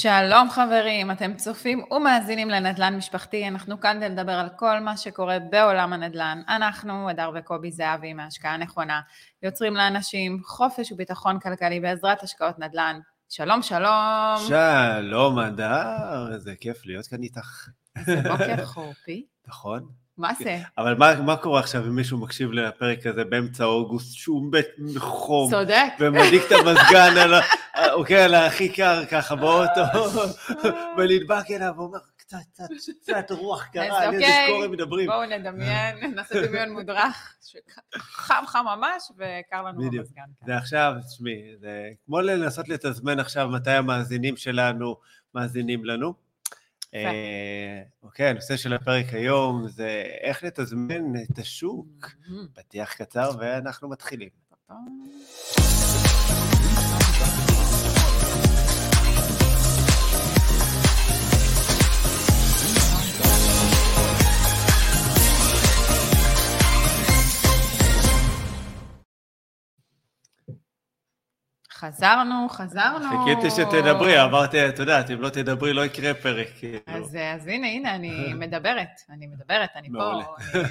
שלום חברים, אתם צופים ומאזינים לנדל"ן משפחתי, אנחנו כאן לדבר על כל מה שקורה בעולם הנדל"ן. אנחנו, הדר וקובי זהבי מהשקעה נכונה, יוצרים לאנשים חופש וביטחון כלכלי בעזרת השקעות נדל"ן. שלום שלום. שלום הדר, איזה כיף להיות כאן איתך. זה בוקר חורפי. נכון. מה זה? אבל מה קורה עכשיו אם מישהו מקשיב לפרק הזה באמצע אוגוסט, שהוא בית מחום. צודק. ומדיק את המזגן על הכי קר ככה באוטו, ולדבק אליו, ואומר קצת רוח קרה, איזה קורא מדברים. בואו נדמיין, נעשה דמיון מודרך, חם ממש, וקר לנו במזגן. זה עכשיו, שמי, זה כמו לנסות לתזמן עכשיו מתי המאזינים שלנו מאזינים לנו. אוקיי, הנושא של הפרק היום זה איך לתזמן את השוק, פתיח קצר ואנחנו מתחילים. חזרנו. חיכיתי שתדברי, אמרתי, אתה יודעת, אם לא תדברי לא יקרה פרק. אז הנה, אני מדברת, אני פה,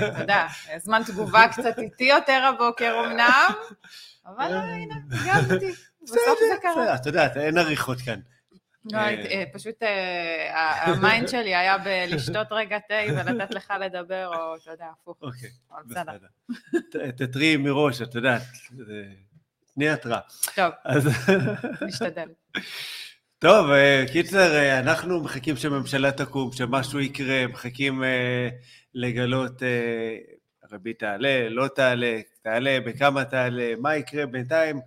אתה יודע, זמן תגובה קצת איתי יותר הבוקר אמנם, אבל הנה, גבתי, בסוף זה קרה. אתה יודעת, אין עריכות כאן. לא, פשוט המיינד שלי היה בלשתות רגע תה ולתת לך לדבר, או אתה יודע, הפוך. אוקיי, בסדר. תתרי מראש, אתה יודעת, זה... נהתרה. טוב, נשתדל. טוב, קיצר, אנחנו מחכים שממשלה תקום, שמשהו יקרה, מחכים לגלות, הרבי תעלה, לא תעלה, תעלה, בכמה תעלה, מה יקרה בינתיים.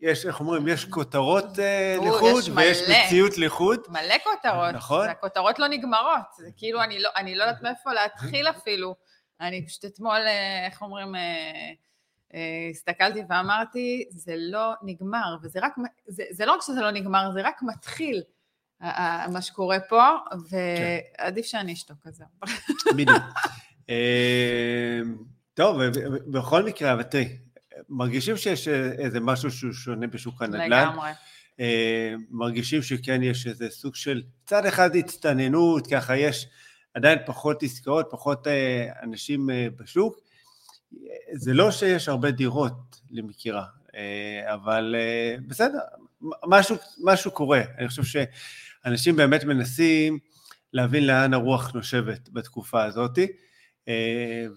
יש, איך אומרים, יש כותרות לחוד, ויש מציאות לחוד. מלא כותרות, נכון? הכותרות לא נגמרות, זה כאילו אני לא יודעת מאיפה להתחיל אפילו. אני פשוט אתמול, איך אומרים, הסתכלתי ואמרתי, זה לא נגמר, וזה רק, זה לא רק שזה לא נגמר, זה רק מתחיל, מה שקורה פה, ועדיף שאני אשתוק כזה. בדיוק. טוב, בכל מקרה, ותראי, מרגישים שיש איזה משהו שהוא שונה בשוק הנדל"ן? לגמרי. מרגישים שכן יש איזה סוג של צד אחד הצטננות, ככה יש עדיין פחות עסקאות, פחות אנשים בשוק, זה לא שיש הרבה דירות למכירה, אבל בסדר, משהו קורה. אני חושב שאנשים באמת מנסים להבין לאן הרוח נושבת בתקופה הזאת,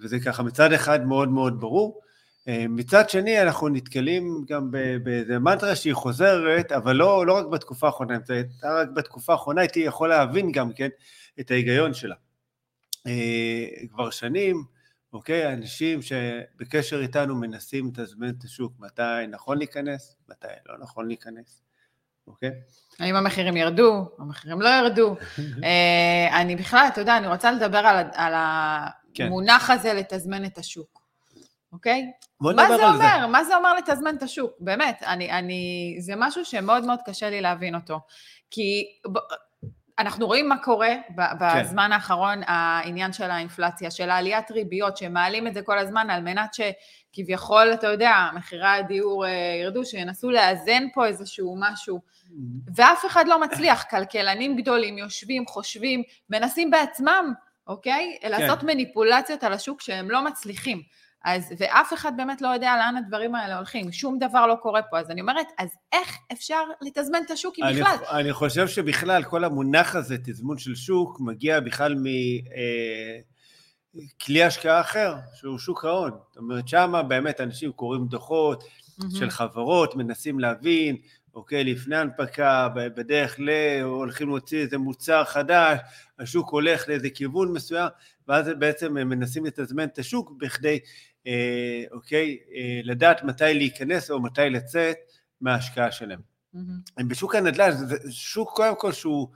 וזה ככה מצד אחד מאוד מאוד ברור. מצד שני אנחנו נתקלים גם באיזה מנטרה שהיא חוזרת, אבל לא רק בתקופה האחרונה, רק בתקופה האחרונה הייתי יכול להבין גם כן את ההיגיון שלה. כבר שנים, אוקיי, אנשים שבקשר איתנו מנסים לתזמן את השוק, מתי נכון להיכנס, מתי לא נכון להיכנס, אוקיי? האם המחירים ירדו, המחירים לא ירדו. אני בכלל, אתה יודע, אני רוצה לדבר על המונח הזה לתזמן את השוק, אוקיי? מה זה אומר? מה זה אומר לתזמן את השוק? באמת, זה משהו שמאוד מאוד קשה לי להבין אותו, כי... אנחנו רואים מה קורה בזמן האחרון, העניין של האינפלציה, של העליית ריביות, שמעלים את זה כל הזמן, על מנת שכביכול, אתה יודע, מחירי הדיור ירדו, שינסו לאזן פה איזשהו משהו, ואף אחד לא מצליח, כלכלנים גדולים, יושבים, חושבים, מנסים בעצמם, אוקיי? לעשות מניפולציות על השוק שהם לא מצליחים, ואף אחד באמת לא יודע לאן הדברים האלה הולכים, שום דבר לא קורה פה, אז אני אומרת, אז איך אפשר לתזמן את השוק אם בכלל? אני חושב שבכלל כל המונח הזה, תזמון של שוק, מגיע בכלל מכלי השקעה אחר, שהוא שוק ההון. זאת אומרת, שמה באמת אנשים קוראים דוחות של חברות, מנסים להבין, אוקיי, לפני הנפקה, בדרך הולכים להוציא איזה מוצר חדש, השוק הולך לאיזה כיוון מסוים, ואז בעצם הם מנסים לתזמן את השוק בכדי, אוקיי, לדעת מתי להיכנס או מתי לצאת מההשקעה שלהם. בשוק הנדל"ן, זה שוק קודם כל שהוא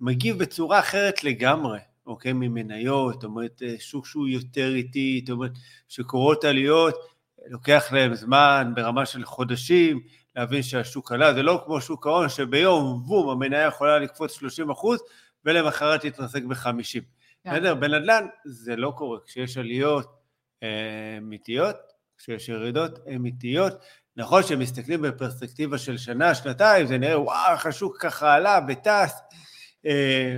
מגיב בצורה אחרת לגמרי, אוקיי, ממניות, זאת אומרת, שוק שהוא יותר איטי, זאת אומרת, שקורות עליות, לוקח להם זמן ברמה של חודשים, להבין שהשוק עלה, זה לא כמו שוק ההון, שביום בום המניה יכולה לקפוץ 30% ולמחרת להתרסק ב-50%. בסדר, בנדל"ן זה לא קורה, כשיש עליות אמיתיות, כשיש ירידות אמיתיות, נכון שמסתכלים בפרספקטיבה של שנה, שנתיים, זה נראה, וואו, חשוק ככה עלה וטס,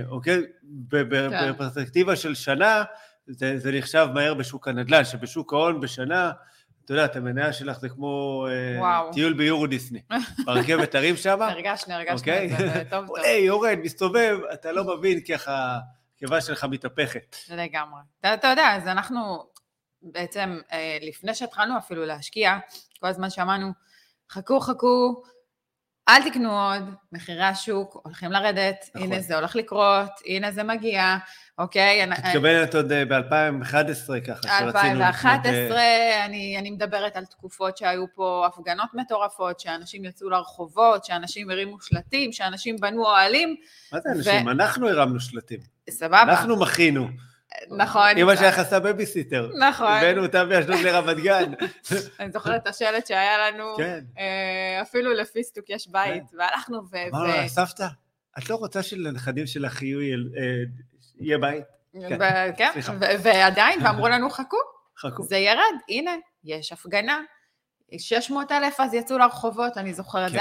אוקיי? בפרספקטיבה של שנה, זה נחשב מהר בשוק הנדל"ן, שבשוק ההון בשנה, אתה יודע, את המניה שלך זה כמו טיול ביורו דיסני, ברכבת הרים שם. הרגשנו, זה טוב טוב. אולי, יורד, מסתובב, אתה לא מבין ככה, כיבה שלך מתהפכת. לגמרי. אתה יודע, אז אנחנו בעצם, לפני שהתחלנו אפילו להשקיע, כל הזמן שמענו, חכו, אל תקנו עוד, מחירי השוק הולכים לרדת, הנה זה הולך לקרות, הנה זה מגיע, אוקיי? התקבלת עוד ב-2011 ככה, שרצינו... 2011, אני מדברת על תקופות שהיו פה הפגנות מטורפות, שאנשים יצאו לרחובות, שאנשים הרימו שלטים, שאנשים בנו אוהלים. מה זה אנשים? אנחנו הרמנו שלטים. סבבה. אנחנו מכינו. נכון. אמא שלך עשה בייביסיטר. נכון. הבאנו אותם באשדוד לרמת גן. אני זוכרת את השלט שהיה לנו, אפילו לפיסטוק יש בית, והלכנו ו... אמרנו, סבתא, את לא רוצה שלנכדים שלך יהיה בית? כן, ועדיין, ואמרו לנו, חכו. זה ירד, הנה, יש הפגנה. 600,000 אז יצאו לרחובות, אני זוכרת,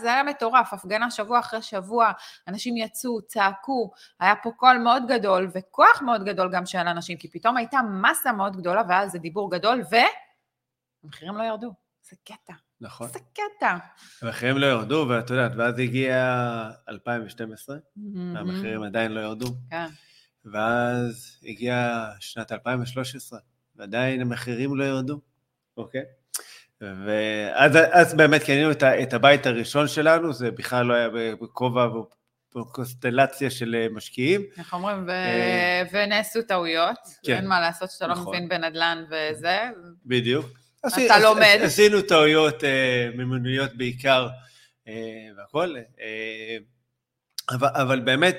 זה היה מטורף, הפגנה שבוע אחרי שבוע, אנשים יצאו, צעקו, היה פה קול מאוד גדול, וכוח מאוד גדול גם של אנשים, כי פתאום הייתה מסה מאוד גדולה, ואז זה דיבור גדול, והמחירים לא ירדו, זה קטע. נכון. זה קטע. המחירים לא ירדו, ואת יודעת, ואז הגיע 2012, והמחירים עדיין לא ירדו, ואז הגיע שנת 2013, ועדיין המחירים לא ירדו, אוקיי? ואז באמת קנינו את הבית הראשון שלנו, זה בכלל לא היה בקובע ובקונסטלציה של משקיעים. אנחנו אומרים, ונעשו טעויות, אין מה לעשות שאתה לא מבין בנדלן וזה. בדיוק. אתה לומד. עשינו טעויות מימוניות בעיקר והכל, אבל באמת,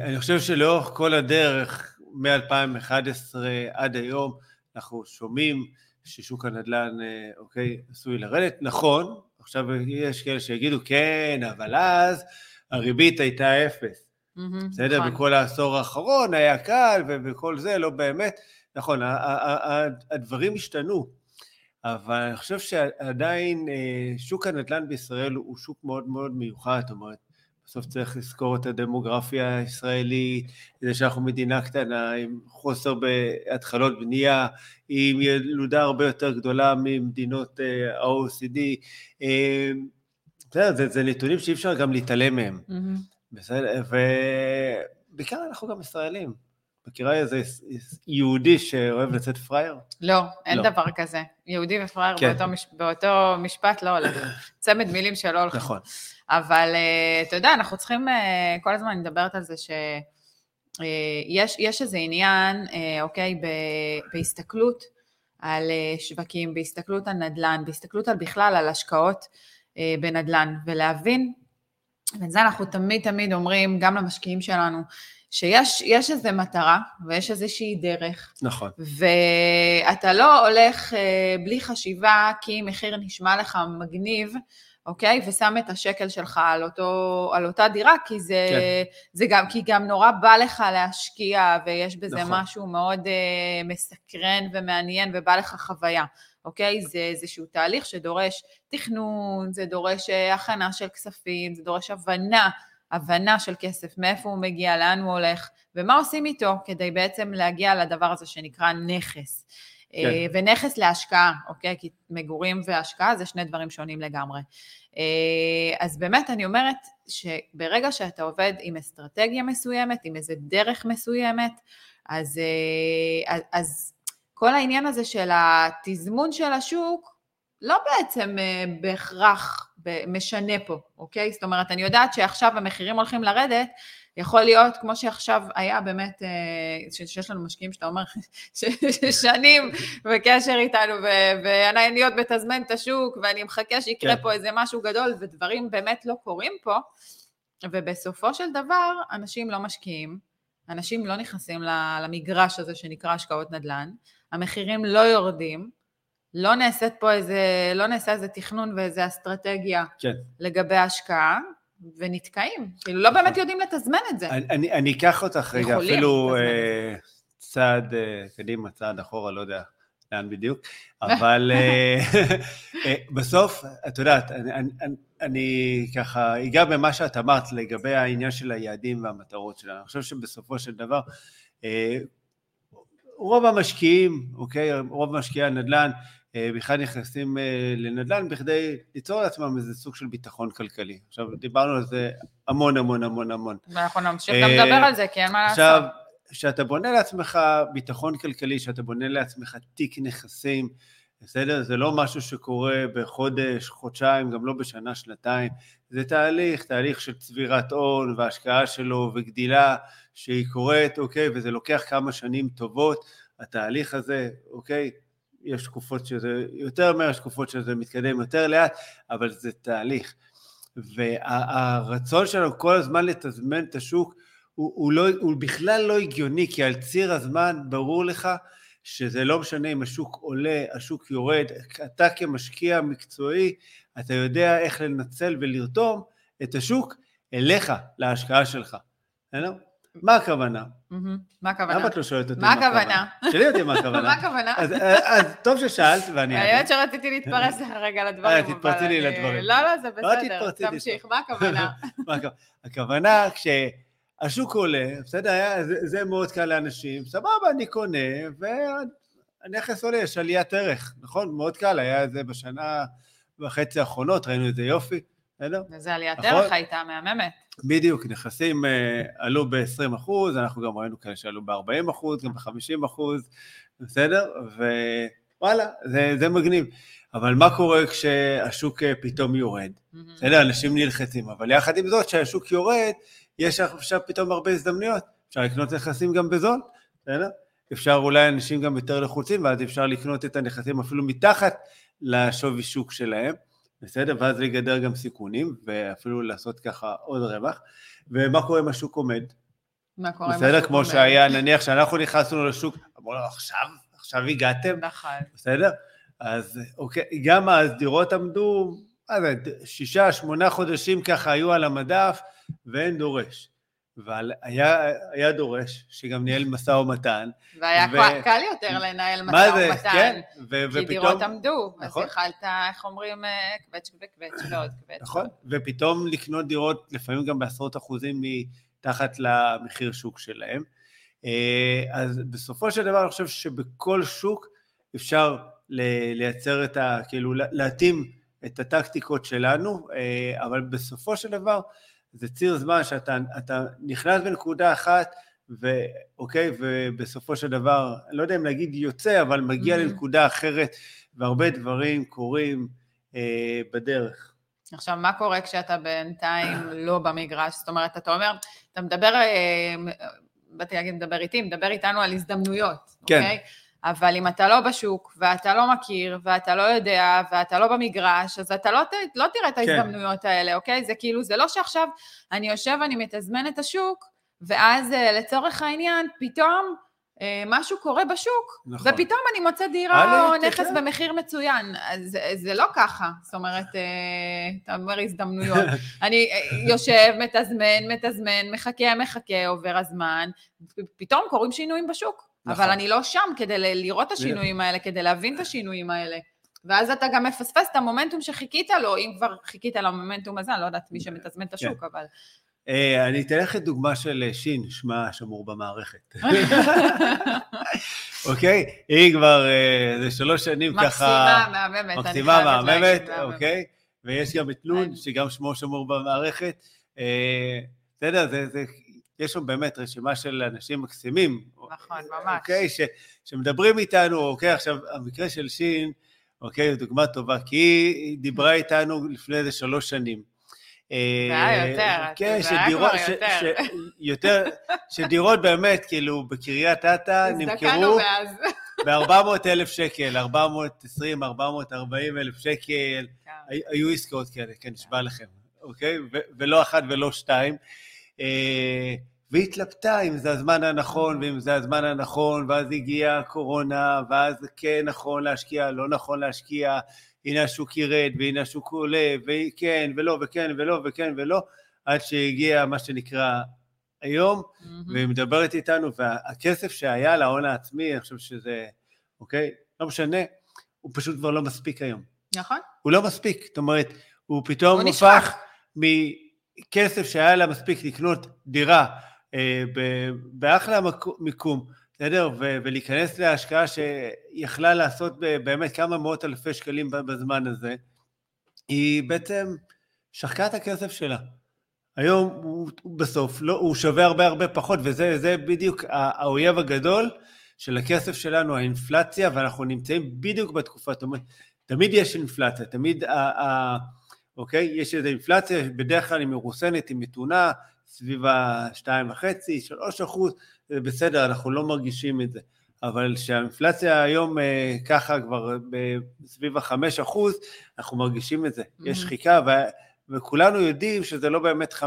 אני חושב שלאורך כל הדרך, מ-2011 עד היום, אנחנו שומעים, ששוק הנדל"ן, אוקיי, עשוי לרדת, נכון, עכשיו יש כאלה שיגידו, כן, אבל אז הריבית הייתה אפס, בסדר, בכל העשור האחרון היה קל, ובכל זה לא באמת, נכון, הדברים השתנו, אבל אני חושב שעדיין שוק הנדל"ן בישראל הוא שוק מאוד מאוד מיוחד, זאת אומרת, בסוף צריך לזכור את הדמוגרפיה הישראלית, זה שאנחנו מדינה קטנה, עם חוסר בהתחלות בנייה, עם ילודה הרבה יותר גדולה ממדינות ה-OECD, זה נתונים שאי אפשר גם להתעלם מהם, ובעיקר אנחנו גם ישראלים, מכירה איזה יהודי שאוהב לצאת פרייר? לא, אין דבר כזה, יהודי ופרייר באותו משפט לא הולך, צמד מילים שלא הולכים. נכון. אבל אתה יודע, אנחנו צריכים, כל הזמן אני מדברת על זה שיש איזה עניין, אוקיי, בהסתכלות על שווקים, בהסתכלות על נדל"ן, בהסתכלות על בכלל על השקעות בנדל"ן, ולהבין, ואת זה אנחנו תמיד אומרים, גם למשקיעים שלנו, שיש איזה מטרה, ויש איזושהי דרך. נכון. ואתה לא הולך בלי חשיבה, כי מחיר נשמע לך מגניב, אוקיי? ושם את השקל שלך על אותה דירה, כי זה גם נורא בא לך להשקיע, ויש בזה משהו מאוד מסקרן ומעניין, ובא לך חוויה, אוקיי? זה איזשהו תהליך שדורש תכנון, זה דורש הכנה של כספים, זה דורש הבנה של כסף, מאיפה הוא מגיע, לאן הוא הולך, ומה עושים איתו, כדי בעצם להגיע לדבר הזה שנקרא נכס. ונכס להשקעה, אוקיי? כי מגורים והשקעה זה שני דברים שונים לגמרי. אז באמת אני אומרת שברגע שאתה עובד עם אסטרטגיה מסוימת, עם איזה דרך מסוימת, אז כל העניין הזה של התזמון של השוק, לא בעצם בהכרח משנה פה, אוקיי? זאת אומרת, אני יודעת שעכשיו המחירים הולכים לרדת, יכול להיות, כמו שעכשיו היה באמת, שיש לנו משקיעים שאתה אומר, ששנים בקשר איתנו, ואני עוד מתזמן את השוק, ואני מחכה שיקרה פה איזה משהו גדול, ודברים באמת לא קורים פה, ובסופו של דבר, אנשים לא משקיעים, אנשים לא נכנסים למגרש הזה שנקרא השקעות נדל"ן, המחירים לא יורדים, לא נעשית פה איזה, לא נעשה איזה תכנון ואיזה אסטרטגיה לגבי ההשקעה, ונתקעים, כאילו לא באמת יודעים לתזמן את זה. אני אקח אותך רגע, אפילו צעד קדימה, צעד אחורה, לא יודע, לאן בדיוק, אבל בסוף, את יודעת, אני ככה, אגע במה שאת אמרת לגבי העניין של היעדים והמטרות שלנו, אני חושב שבסופו של דבר, רוב המשקיעים, אוקיי, רוב משקיעי הנדל"ן, בכלל נכנסים לנדל"ן בכדי ליצור לעצמם איזה סוג של ביטחון כלכלי. עכשיו, דיברנו על זה המון. ואנחנו נמשיך גם לדבר על זה, כי אין מה לעשות. עכשיו, כשאתה בונה לעצמך ביטחון כלכלי, כשאתה בונה לעצמך תיק נכסים, בסדר? זה לא משהו שקורה בחודש, חודשיים, גם לא בשנה, שנתיים. זה תהליך, תהליך של צבירת הון וההשקעה שלו וגדילה שהיא קורית, אוקיי? וזה לוקח כמה שנים טובות, התהליך הזה, אוקיי? יש שקופות שזה יותר מהר, שקופות שזה מתקדם יותר לאט, אבל זה תהליך. והרצון שלנו כל הזמן לתזמן את השוק, הוא בכלל לא הגיוני, כי על ציר הזמן ברור לך, שזה לא משנה אם השוק עולה, השוק יורד, אתה כמשקיע מקצועי, אתה יודע איך לנצל ולרתום את השוק אליך, להשקעה שלך. מה הכוונה? מה הכוונה? למה את לא שואלת אותי מה הכוונה? שאלי אותי מה הכוונה. מה הכוונה? אז טוב ששאלת ואני... האמת שרציתי להתפרס לרגע לדברים. תתפרצי לי לדברים. לא, זה בסדר, תמשיך. מה הכוונה? הכוונה השוק עולה, בסדר, זה מאוד קל לאנשים, סבבה, אני קונה, והנכס עולה, יש עליית ערך, נכון? מאוד קל, היה את זה בשנה וחצי האחרונות, ראינו את זה יופי, בסדר? וזה עליית ערך הייתה מהממת. בדיוק, נכסים עלו ב-20%, אנחנו גם ראינו כאלה שעלו ב-40%, גם ב-50%, בסדר? ווואלה, זה מגניב. אבל מה קורה כשהשוק פתאום יורד? בסדר, אנשים נלחצים, אבל יחד עם זאת, כשהשוק יורד, יש עכשיו פתאום הרבה הזדמנויות, אפשר לקנות נכסים גם בזול, אפשר אולי אנשים גם יותר לחוצים, ואז אפשר לקנות את הנכסים אפילו מתחת לשווי שוק שלהם, בסדר? ואז לגדר גם סיכונים, ואפילו לעשות ככה עוד רווח, ומה קורה אם השוק עומד? מה קורה אם השוק עומד? בסדר, כמו שהיה, נניח שאנחנו נכנסנו לשוק, אמרו לו, עכשיו הגעתם, בסדר? אז אוקיי, גם אז דירות עמדו, אז 6-8 חודשים ככה היו על המדף, ואין דורש, אבל היה דורש שגם ניהל משא ומתן. והיה קל יותר לנהל משא ומתן, כי דירות עמדו, אז יכלת, איך אומרים, קבץ' וקבץ', לא עוד קבץ'. נכון, ופתאום לקנות דירות לפעמים גם ב10% מתחת למחיר שוק שלהם. אז בסופו של דבר אני חושב שבכל שוק אפשר לייצר את ה... כאילו להתאים את הטקטיקות שלנו, אבל בסופו של דבר... זה ציר זמן שאתה נכנס בנקודה אחת, ואוקיי, ובסופו של דבר, לא יודע אם להגיד יוצא, אבל מגיע לנקודה אחרת, והרבה דברים קורים בדרך. עכשיו, מה קורה כשאתה בינתיים לא במגרש? זאת אומרת, אתה אומר, אתה מדבר, באתי להגיד, מדבר איתנו על הזדמנויות, אוקיי? אבל אם אתה לא בשוק, ואתה לא מכיר, ואתה לא יודע, ואתה לא במגרש, אז אתה לא תראה את ההזדמנויות האלה, אוקיי? זה כאילו, זה לא שעכשיו אני יושב, אני מתזמן את השוק, ואז לצורך העניין, פתאום משהו קורה בשוק, נכון. ופתאום אני מוצא דירה או נכס במחיר מצוין, אז זה לא ככה, זאת אומרת, אתה אומר הזדמנויות, אני יושב, מתזמן, מחכה, עובר הזמן, פתאום קורים שינויים בשוק, אבל אני לא שם כדי לראות את השינויים האלה, כדי להבין את השינויים האלה. ואז אתה גם מפספס את המומנטום שחיכית לו, אם כבר חיכית על המומנטום הזה, אני לא יודעת מי שמתזמן את השוק, אבל... אני אתן לך דוגמה של שין, שמה שמור במערכת. אוקיי? היא כבר, זה 3 שנים ככה... מקסימה, מהממת, אוקיי? ויש גם את לון, שגם שמו שמור במערכת. אתה יודע, זה... יש שם באמת רשימה של אנשים מקסימים. נכון, ממש. אוקיי, שמדברים איתנו, אוקיי, עכשיו, המקרה של שין, אוקיי, דוגמה טובה, כי היא דיברה איתנו לפני איזה 3 שנים. זה היה יותר. שדירות באמת, כאילו, בקריית אתא נמכרו ב-400,000 שקל, 420, 440,000 שקל, היו עסקאות כאלה, כן, נשבע לכם, אוקיי? ולא 1 ולא 2. והתלבטה אם זה הזמן הנכון, ואם זה הזמן הנכון, ואז הגיעה הקורונה, ואז כן נכון להשקיע, לא נכון להשקיע, הנה השוק ירד, והנה השוק עולה, וכן ולא, וכן ולא, וכן ולא, עד שהגיע מה שנקרא היום, והיא מדברת איתנו, והכסף שהיה להון העצמי, אני חושב שזה, אוקיי, לא משנה, הוא פשוט כבר לא מספיק היום. נכון. הוא לא מספיק, זאת אומרת, הוא פתאום הופך מכסף שהיה לה מספיק לקנות דירה, באחלה מיקום, בסדר, ולהיכנס להשקעה שיכלה לעשות באמת כמה מאות אלפי שקלים בזמן הזה, היא בעצם שחקה את הכסף שלה. היום הוא בסוף, לא, הוא שווה הרבה הרבה פחות, וזה בדיוק האויב הגדול של הכסף שלנו, האינפלציה, ואנחנו נמצאים בדיוק בתקופה, תמיד יש אינפלציה, תמיד, אוקיי, יש איזו אינפלציה, בדרך כלל היא מרוסנת, היא מתונה, סביב 2.5%, 3%, זה בסדר, אנחנו לא מרגישים את זה, אבל שהאינפלציה היום ככה כבר סביב 5%, אנחנו מרגישים את זה, יש שחיקה, וכולנו יודעים שזה לא באמת 5%,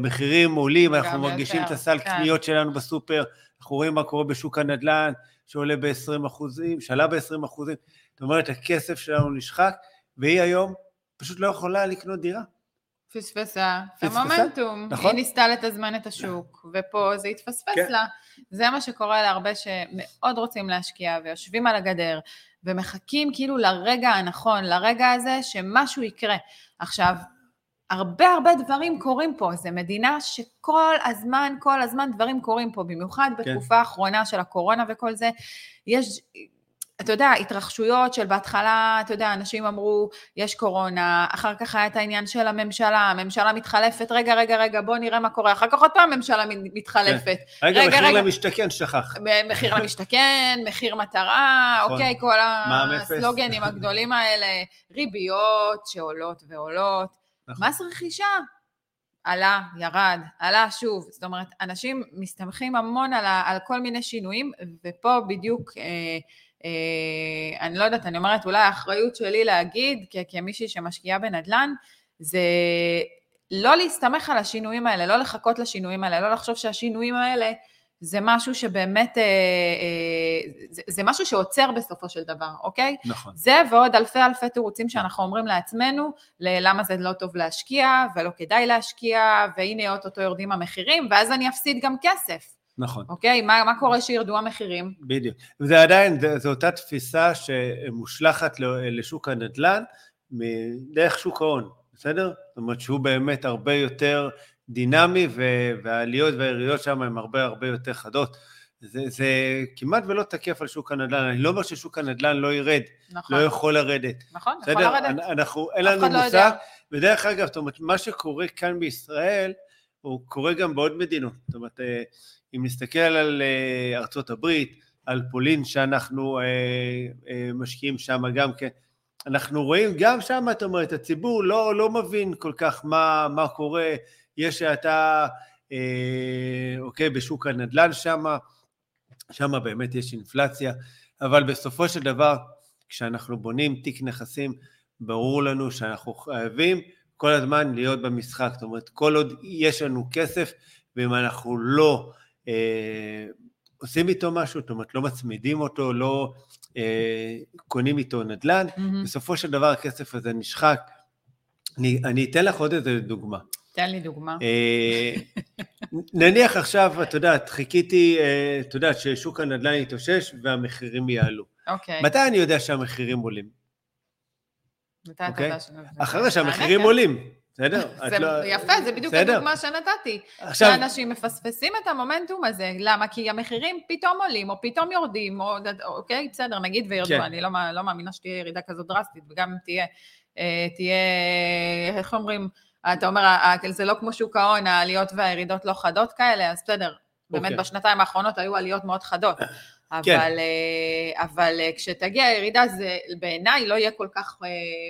מחירים עולים, אנחנו מרגישים את הסל קניות שלנו בסופר, אנחנו רואים מה קורה בשוק הנדלן, שעולה ב-20%, שעלה ב-20%, זאת אומרת, הכסף שלנו נשחק, והיא היום פשוט לא יכולה לקנות דירה. פספסה, המומנטום, היא ניסתה לתזמן את השוק, ופה זה התפספס לה, זה מה שקורה להרבה שמאוד רוצים להשקיע, ויושבים על הגדר, ומחכים כאילו לרגע הנכון, לרגע הזה שמשהו יקרה. עכשיו, הרבה דברים קורים פה, זה מדינה שכל הזמן דברים קורים פה, במיוחד בתקופה האחרונה של הקורונה וכל זה, יש... אתה יודע, התרחשויות של בהתחלה, אתה יודע, אנשים אמרו, יש קורונה, אחר כך היה את העניין של הממשלה מתחלפת, רגע, בוא נראה מה קורה, אחר כך עוד פעם הממשלה מתחלפת. רגע, מחיר למשתכן שכח. מחיר למשתכן, מחיר מטרה, אוקיי, כל הסלוגנים הגדולים האלה, ריביות שעולות ועולות, מס רכישה, עלה, ירד, עלה שוב, זאת אומרת, אנשים מסתמכים המון על כל מיני שינויים, ופה בדיוק... אני לא יודעת, אני אומרת, אולי האחריות שלי להגיד, כמישהי שמשקיעה בנדלן, זה לא להסתמך על השינויים האלה, לא לחכות לשינויים האלה, לא לחשוב שהשינויים האלה, זה משהו שבאמת, זה משהו שעוצר בסופו של דבר, אוקיי? נכון. זה ועוד אלפי תירוצים שאנחנו אומרים לעצמנו, למה זה לא טוב להשקיע, ולא כדאי להשקיע, והנה אותו יורדים המחירים, ואז אני אפסיד גם כסף. נכון. אוקיי, מה קורה שירדו המחירים? בדיוק. וזה עדיין, זו אותה תפיסה שמושלחת לשוק הנדל"ן, דרך שוק ההון, בסדר? זאת אומרת שהוא באמת הרבה יותר דינמי, והעליות והירידות שם הן הרבה יותר חדות. זה כמעט ולא תקף על שוק הנדל"ן, אני לא אומר ששוק הנדל"ן לא ירד, לא יכול לרדת. נכון, יכול לרדת. אין לנו מושג, ודרך אגב, זאת אומרת, מה שקורה כאן בישראל, הוא קורה גם בעוד מדינות, זאת אומרת, אם נסתכל על ארצות הברית, על פולין שאנחנו משקיעים שם גם כן, אנחנו רואים גם שם, זאת אומרת, הציבור לא מבין כל כך מה קורה, יש שאתה, אוקיי, בשוק הנדל"ן שם באמת יש אינפלציה, אבל בסופו של דבר, כשאנחנו בונים תיק נכסים, ברור לנו שאנחנו חייבים, כל הזמן להיות במשחק, זאת אומרת, כל עוד יש לנו כסף, ואם אנחנו לא עושים איתו משהו, זאת אומרת, לא מצמידים אותו, לא קונים איתו נדל"ן, בסופו של דבר הכסף הזה נשחק. אני אתן לך עוד איזה דוגמה. תן לי דוגמה. נניח עכשיו, את יודעת, חיכיתי, את יודעת, ששוק הנדל"ן יתאושש, והמחירים יעלו. אוקיי. מתי אני יודע שהמחירים עולים? אחרי שהמחירים עולים, בסדר? יפה, זה בדיוק הדוגמה שנתתי, שאנשים מפספסים את המומנטום הזה, למה? כי המחירים פתאום עולים, או פתאום יורדים, אוקיי, בסדר, נגיד וירדו, אני לא מאמינה שתהיה ירידה כזו דרסטית, וגם תהיה, איך אומרים, אתה אומר, זה לא כמו שוק ההון, העליות והירידות לא חדות כאלה, אז בסדר, באמת בשנתיים האחרונות היו עליות מאוד חדות, אבל כשתגיע הירידה זה בעיניי לא יהיה כל כך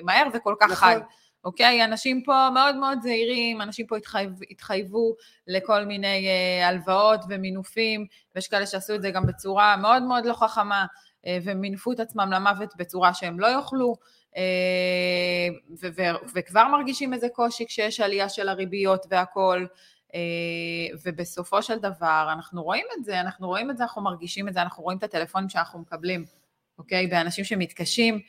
מהר וכל כך חד. אוקיי, אנשים פה מאוד מאוד זהירים, אנשים פה התחייבו לכל מיני הלוואות ומינופים, ויש כאלה שעשו את זה גם בצורה מאוד מאוד לא חכמה, ומינפו את עצמם למוות בצורה שהם לא יוכלו, וכבר מרגישים איזה קושי כשיש עלייה של הריביות והכל, ובסופו של דבר אנחנו רואים את זה, אנחנו מרגישים את זה, אנחנו רואים את הטלפונים שאנחנו מקבלים, אוקיי, באנשים שמתקשים,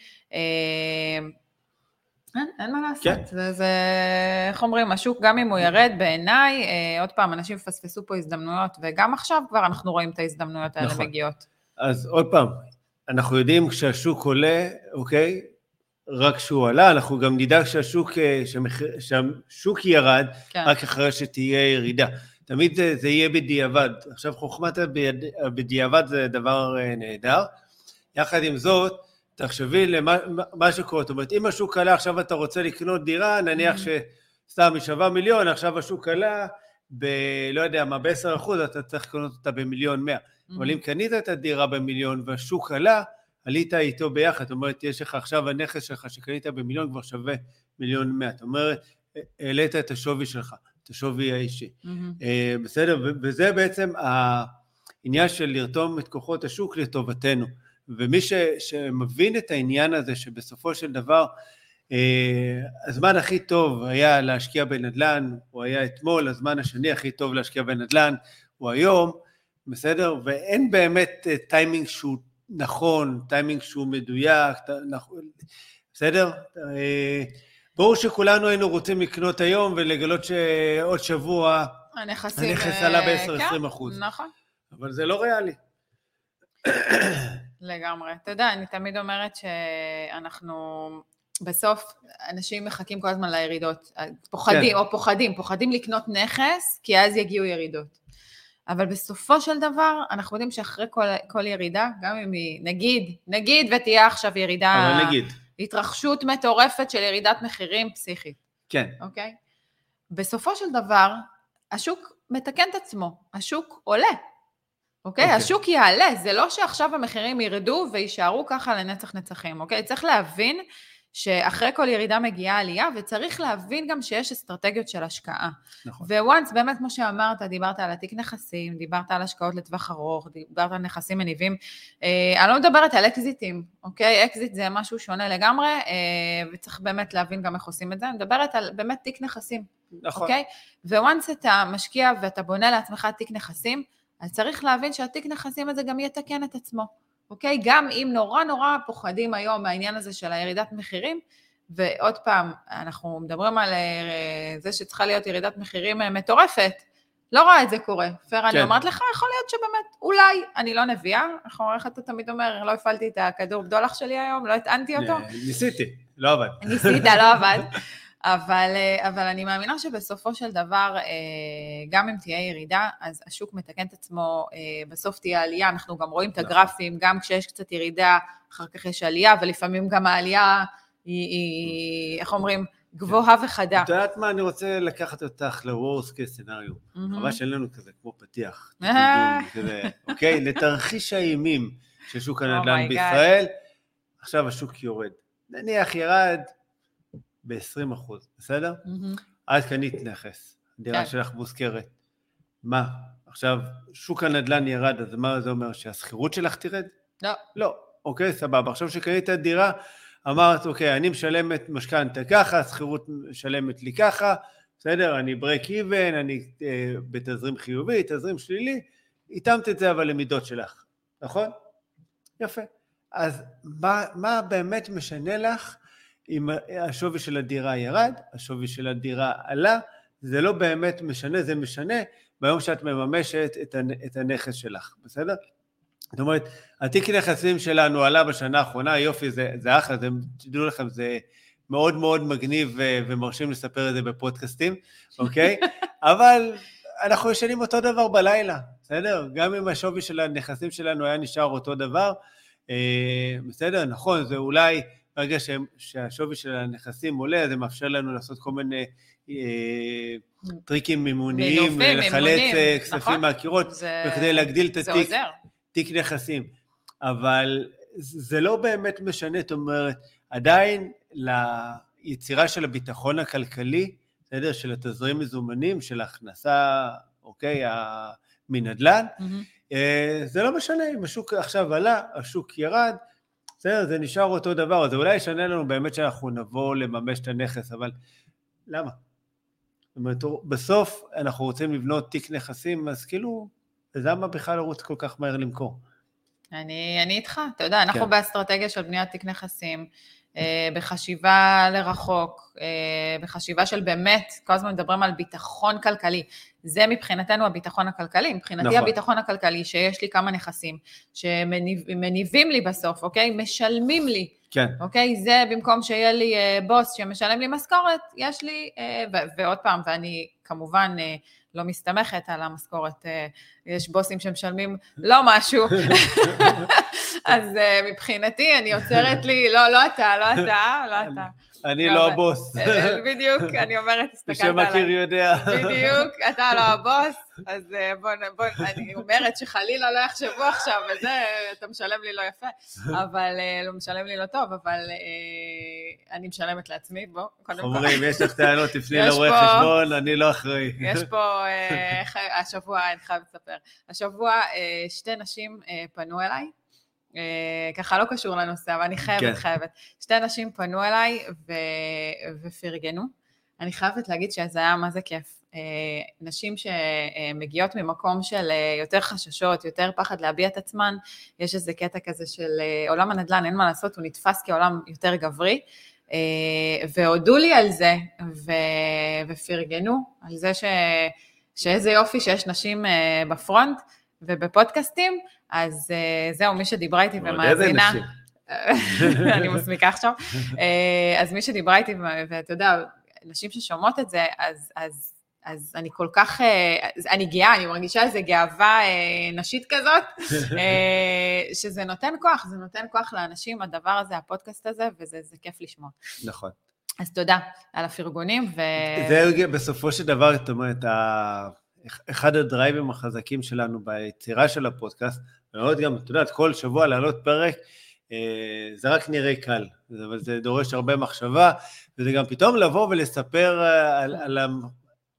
אין מה לעשות, זה איך אומרים, השוק גם אם הוא ירד בעיניי, עוד פעם אנשים פספסו פה הזדמנויות, וגם עכשיו כבר אנחנו רואים את ההזדמנויות האלה מגיעות. אז עוד פעם, אנחנו יודעים כשהשוק עולה, אוקיי? רק שהוא עלה, אנחנו גם נדע שהשוק ירד, כן. רק אחרי שתהיה ירידה. תמיד זה יהיה בדיעבד. עכשיו חוכמת בדיעבד זה דבר נהדר. יחד עם זאת, תחשבי למה שקורה. זאת אומרת, אם השוק עלה, עכשיו אתה רוצה לקנות דירה, נניח שסתם משווה מיליון, עכשיו השוק עלה, לא יודע מה, ב-10%, אתה צריך לקנות אותה ב1,100,000. אבל אם קנית את הדירה ב1,000,000 והשוק עלה, עלית איתו ביחד. זאת אומרת, יש לך עכשיו הנכס שלך שקנית ב1,000,000 כבר שווה 1,100,000. זאת אומרת, העלית את השווי שלך, את השווי האישי. בסדר, וזה בעצם העניין של לרתום את כוחות השוק לטובתנו. ומי שמבין את העניין הזה שבסופו של דבר, הזמן הכי טוב היה להשקיע בנדלן, הוא היה אתמול, הזמן השני הכי טוב להשקיע בנדלן, הוא היום, בסדר? ואין באמת טיימינג שהוא נכון, טיימינג שהוא מדויק, בסדר? ברור שכולנו היינו רוצים לקנות היום ולגלות שעוד שבוע הנכס עלה ב-10-20%. נכון. אבל זה לא ריאלי. לגמרי. אתה יודע, אני תמיד אומרת שאנחנו... בסוף אנשים מחכים כל הזמן לירידות, פוחדים, או פוחדים לקנות נכס, כי אז יגיעו ירידות. אבל בסופו של דבר, אנחנו יודעים שאחרי כל ירידה, גם אם היא, נגיד ותהיה עכשיו ירידה, התרחשות מטורפת של ירידת מחירים פסיכית. כן. אוקיי? בסופו של דבר, השוק מתקן את עצמו, השוק עולה. אוקיי? השוק יעלה, זה לא שעכשיו המחירים ירדו וישארו ככה לנצח נצחים, אוקיי? צריך להבין שאחרי כל ירידה מגיעה עלייה, וצריך להבין גם שיש אסטרטגיות של השקעה. נכון. וואנס, באמת כמו שאמרת, דיברת על התיק נכסים, דיברת על השקעות לטווח ארוך, דיברת על נכסים מניבים, אני לא מדברת על אקזיטים, אוקיי? אקזיט זה משהו שונה לגמרי, וצריך באמת להבין גם איך עושים את זה, אני מדברת על באמת תיק נכסים, נכון. אוקיי? וואנס אתה משקיע ואתה בונה לעצמך תיק נכסים, אז צריך להבין שהתיק נכסים הזה גם יתקן את עצמו. אוקיי? גם אם נורא פוחדים היום מהעניין הזה של הירידת מחירים, ועוד פעם, אנחנו מדברים על זה שצריכה להיות ירידת מחירים מטורפת, לא רואה את זה קורה. פר, אני אומרת לך, יכול להיות שבאמת, אולי, אני לא נביאה, איך אתה תמיד אומר, לא הפעלתי את הכדור בדולח שלי היום, לא התענתי אותו. ניסיתי, לא עבד. אבל אני מאמינה שבסופו של דבר, גם אם תהיה ירידה, אז השוק מתקן את עצמו, בסוף תהיה עלייה, אנחנו גם רואים את הגרפים, גם כשיש קצת ירידה, אחר כך יש עלייה, ולפעמים גם העלייה היא, איך אומרים, גבוהה וחדה. את יודעת מה, אני רוצה לקחת אותך ל-worst case scenario, אבל שלנו כזה כמו פתיח, אוקיי? לתרחיש האימים של שוק הנדל"ן בישראל, עכשיו השוק יורד. נניח ירד, ב-20%, בסדר? אז קנית נכס, דירה שלך מוזכרת. מה? עכשיו, שוק הנדל"ן ירד, אז מה זה אומר? שהסחירות שלך תרד? לא. לא, אוקיי, סבבה. עכשיו שקנית דירה, אמרת, אוקיי, אני משלמת משכנתה ככה, הסחירות משלמת לי ככה, בסדר? אני ברייק איבן, אני בתזרים חיובי, תזרים שלילי, התאמת את זה אבל למידות שלך, נכון? יפה. אז מה באמת משנה לך? אם השווי של הדירה ירד, השווי של הדירה עלה, זה לא באמת משנה, זה משנה ביום שאת מממשת את הנכס שלך, בסדר? זאת אומרת, התיק נכסים שלנו עלה בשנה האחרונה, יופי, זה אחלה, תדעו לכם, זה מאוד מאוד מגניב ומרשים לספר את זה בפודקאסטים, אוקיי? אבל אנחנו ישנים אותו דבר בלילה, בסדר? גם אם השווי של הנכסים שלנו היה נשאר אותו דבר, בסדר, נכון, זה אולי... ברגע שהשווי של הנכסים עולה, זה מאפשר לנו לעשות כל מיני טריקים מימוניים, לחלץ כספים מהקירות, וכדי להגדיל את תיק נכסים. אבל זה לא באמת משנה, זאת אומרת, עדיין ליצירה של הביטחון הכלכלי, בסדר, של התזרים מזומנים, של ההכנסה, אוקיי, מנדל"ן, זה לא משנה, אם השוק עכשיו עלה, השוק ירד, בסדר, זה נשאר אותו דבר, זה אולי ישנה לנו באמת שאנחנו נבוא לממש את הנכס, אבל למה? זאת אומרת, בסוף אנחנו רוצים לבנות תיק נכסים, אז כאילו, למה בכלל לרוץ כל כך מהר למכור? אני איתך, אתה יודע, אנחנו באסטרטגיה של בניית תיק נכסים, בחשיבה לרחוק, בחשיבה של באמת, כל הזמן מדברים על ביטחון כלכלי, זה מבחינתנו הביטחון הכלכלי, מבחינתי הביטחון הכלכלי, שיש לי כמה נכסים, שמניבים לי בסוף, אוקיי? משלמים לי, אוקיי? זה במקום שיהיה לי בוס שמשלם לי משכורת, יש לי, ועוד פעם, ואני כמובן לא מסתמכת על המשכורת, יש בוסים שמשלמים לא משהו, אז מבחינתי אני יוצרת לי, לא אתה. אני לא הבוס. בדיוק, אני אומרת, הסתכלת עליי. שמכיר יודע. בדיוק, אתה לא הבוס, אז בוא, אני אומרת שחלילה לא יחשבו עכשיו, וזה, אתה משלם לי לא יפה, אבל לא משלם לי לא טוב, אבל אני משלמת לעצמי, בוא, קודם כל. אומרים, יש לך טענות, תפני לרואה חשבון, אני לא אחראי. יש פה, השבוע, אני חייב לספר, השבוע שתי נשים פנו אליי, ככה לא קשור לנושא, אבל אני חייבת. שתי אנשים פנו אליי ופרגנו. אני חייבת להגיד שזה היה מה זה כיף. נשים שמגיעות ממקום של יותר חששות, יותר פחד להביע את עצמן, יש איזה קטע כזה של עולם הנדל"ן, אין מה לעשות, הוא נתפס כעולם יותר גברי, והודו לי על זה, ופרגנו על זה שאיזה יופי שיש נשים בפרונט, ובפודקאסטים, אז זהו, מי שדיברה איתי ומאזינה, אני מסמיקה עכשיו, אז מי שדיברה איתי, ואתה יודע, נשים ששומעות את זה, אז אני כל כך, אני גאה, אני מרגישה איזו גאווה נשית כזאת, שזה נותן כוח, זה נותן כוח לאנשים, הדבר הזה, הפודקאסט הזה, וזה כיף לשמוע. נכון. אז תודה על הפרגונים. זהו, בסופו של דבר, זאת אומרת, אחד הדרייבים החזקים שלנו ביצירה של הפודקאסט, ולראות גם, אתה יודעת, כל שבוע לעלות פרק, זה רק נראה קל, אבל זה דורש הרבה מחשבה, וזה גם פתאום לבוא ולספר על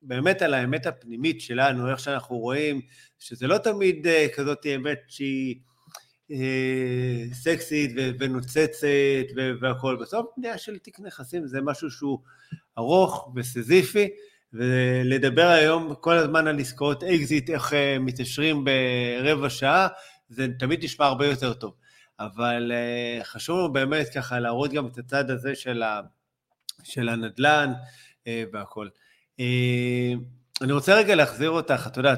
באמת על האמת הפנימית שלנו, איך שאנחנו רואים, שזה לא תמיד כזאת אמת שהיא סקסית ונוצצת והכל. בסוף, בנייה של תיק נכסים, זה משהו שהוא ארוך וסיזיפי, ולדבר היום כל הזמן על עסקאות אקזיט, איך מתעשרים ברבע שעה, זה תמיד נשמע הרבה יותר טוב. אבל חשוב לנו באמת ככה להראות גם את הצד הזה של הנדלן והכל. אני רוצה רגע להחזיר אותך, אתה יודע,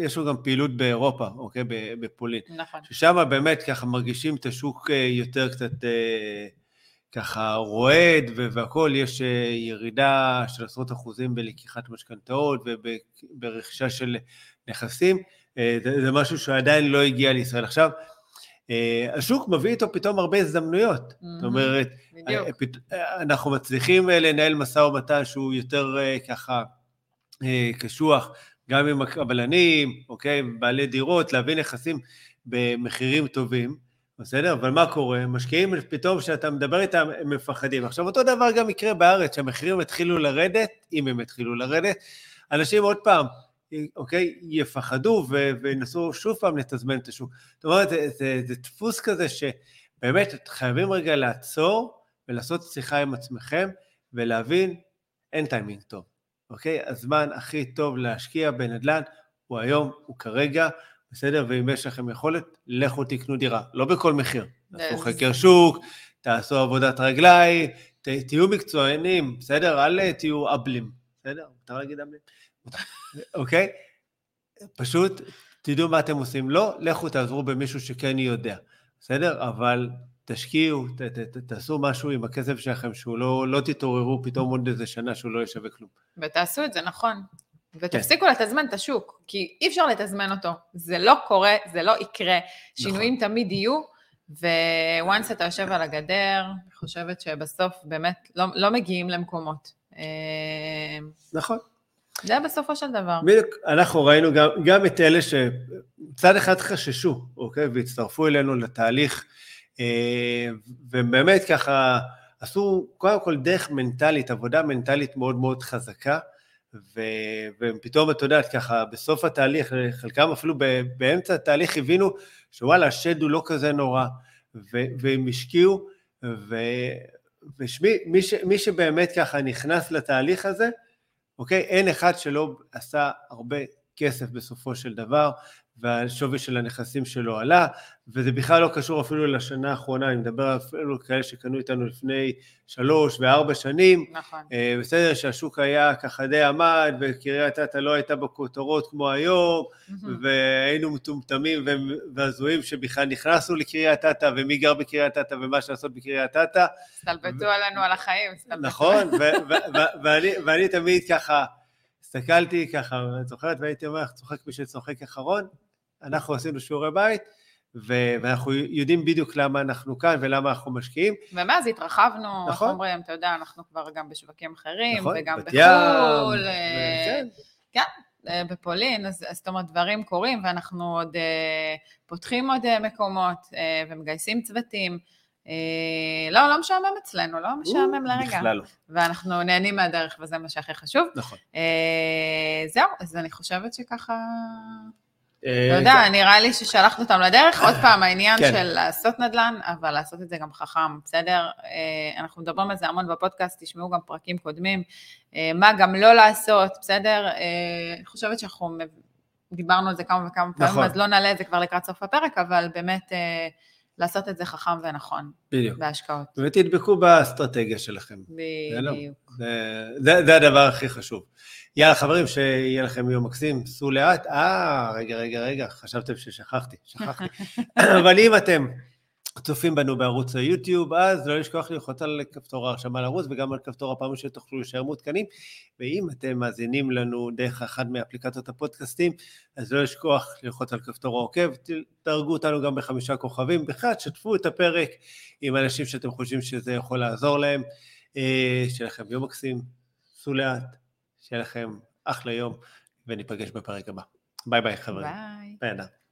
יש לנו גם פעילות באירופה, אוקיי, בפולין. נכון. ששם באמת ככה מרגישים את השוק יותר קצת ככה רועד, והכל, יש ירידה של 10% בלקיחת משכנתאות וברכישה של נכסים, זה משהו שעדיין לא הגיע לישראל. עכשיו, השוק מביא איתו פתאום הרבה הזדמנויות, זאת אומרת, אנחנו מצליחים לנהל משא ומתן שהוא יותר ככה קשוח, גם עם הקבלנים, אוקיי, בעלי דירות, להביא נכסים במחירים טובים, בסדר, אבל מה קורה? משקיעים פתאום שאתה מדבר איתם, הם מפחדים. עכשיו, אותו דבר גם יקרה בארץ, שהמחירים התחילו לרדת, אם הם התחילו לרדת, אנשים עוד פעם, אוקיי, יפחדו ונסו שוב פעם לתזמן את השוק. זאת אומרת, זה דפוס כזה שבאמת חייבים רגע לעצור ולעשות שיחה עם עצמכם ולהבין, אין טיימינג טוב, אוקיי? הזמן הכי טוב להשקיע בנדל"ן הוא היום, הוא כרגע, בסדר, ואם יש לכם יכולת, לכו תקנו דירה, לא בכל מחיר, תעשו חקר שוק, תעשו עבודת רגליים, תהיו מקצוענים, בסדר, אל תהיו אבלים, בסדר, מותר להגיד אבלים, אוקיי? פשוט תדעו מה אתם עושים, לא, לכו תעזרו במישהו שכן יודע, בסדר, אבל תשקיעו, תעשו משהו עם הכסף שלכם, שהוא לא תתעוררו פתאום עוד איזה שנה שהוא לא ישווה כלום. ותעשו את זה, נכון. ותפסיקו לתזמן את השוק, כי אי אפשר לתזמן אותו, זה לא קורה, זה לא יקרה, שינויים תמיד יהיו, וואנס אתה יושב על הגדר, אני חושבת שבסוף באמת לא מגיעים למקומות. נכון. זה בסופו של דבר. אנחנו ראינו גם את אלה שצד אחד חששו, אוקיי, והצטרפו אלינו לתהליך, ובאמת ככה עשו קודם כל דרך מנטלית, עבודה מנטלית מאוד מאוד חזקה, ופתאום את יודעת ככה בסוף התהליך, חלקם אפילו באמצע התהליך הבינו שוואלה השד הוא לא כזה נורא, והם השקיעו, ומי שבאמת ככה נכנס לתהליך הזה, אוקיי, אין אחד שלא עשה הרבה כסף בסופו של דבר, והשווי של הנכסים שלו עלה, וזה בכלל לא קשור אפילו לשנה האחרונה, אני מדבר אפילו כאלה שקנו איתנו לפני 3 ו4 שנים, נכון. בסדר שהשוק היה ככה די עמד, וקריית אתא לא הייתה בכותרות כמו היום, והיינו מטומטמים והזויים שבכלל נכנסנו לקריית אתא, ומי גר בקריית אתא ומה שעשות בקריית אתא. סתלבטו עלינו על החיים. נכון, ואני תמיד ככה, הסתכלתי ככה, צוחרת והייתי אומר, צוחק מי שצוחק אחרון, אנחנו עשינו שיעורי בית, ואנחנו יודעים בדיוק למה אנחנו כאן ולמה אנחנו משקיעים. ומה, אז התרחבנו, אנחנו אומרים, אתה יודע, אנחנו כבר גם בשווקים אחרים, וגם בחול, כן, בפולין, אז זאת אומרת, דברים קורים, ואנחנו עוד פותחים עוד מקומות, ומגייסים צוותים, לא משעמם אצלנו, לא משעמם לרגע, ואנחנו נהנים מהדרך, וזה מה שהכי חשוב. זהו, אז אני חושבת שככה, אתה יודע, נראה לי ששלחנו אותם לדרך, עוד פעם העניין של לעשות נדל"ן, אבל לעשות את זה גם חכם, בסדר? אנחנו מדברים על זה המון בפודקאסט, תשמעו גם פרקים קודמים, מה גם לא לעשות, בסדר? אני חושבת שאנחנו דיברנו על זה כמה וכמה פעמים, אז לא נעלה את זה כבר לקראת סוף הפרק, אבל באמת לעשות את זה חכם ונכון. בדיוק. בהשקעות. ותדבקו באסטרטגיה שלכם. בדיוק. זה הדבר הכי חשוב. יאללה חברים, שיהיה לכם יום מקסים, סעו לאט. רגע, חשבתם ששכחתי. אבל אם אתם צופים בנו בערוץ היוטיוב, אז לא לשכוח ללחוץ על כפתור ההרשמה לערוץ, וגם על כפתור הפעם שתוכלו להישאר מעודכנים, ואם אתם מאזינים לנו דרך אחד מאפליקציות הפודקאסטים, אז לא לשכוח ללחוץ על כפתור העוקב, תדרגו אותנו גם ב5 כוכבים, בכלל שתפו את הפרק עם אנשים שאתם חושבים שזה יכול לעזור להם, שיהיה לכם יום מקסים, סעו לאט, שיהיה לכם אחלה יום, וניפגש בפרק הבא. ביי ביי חברים. ביי.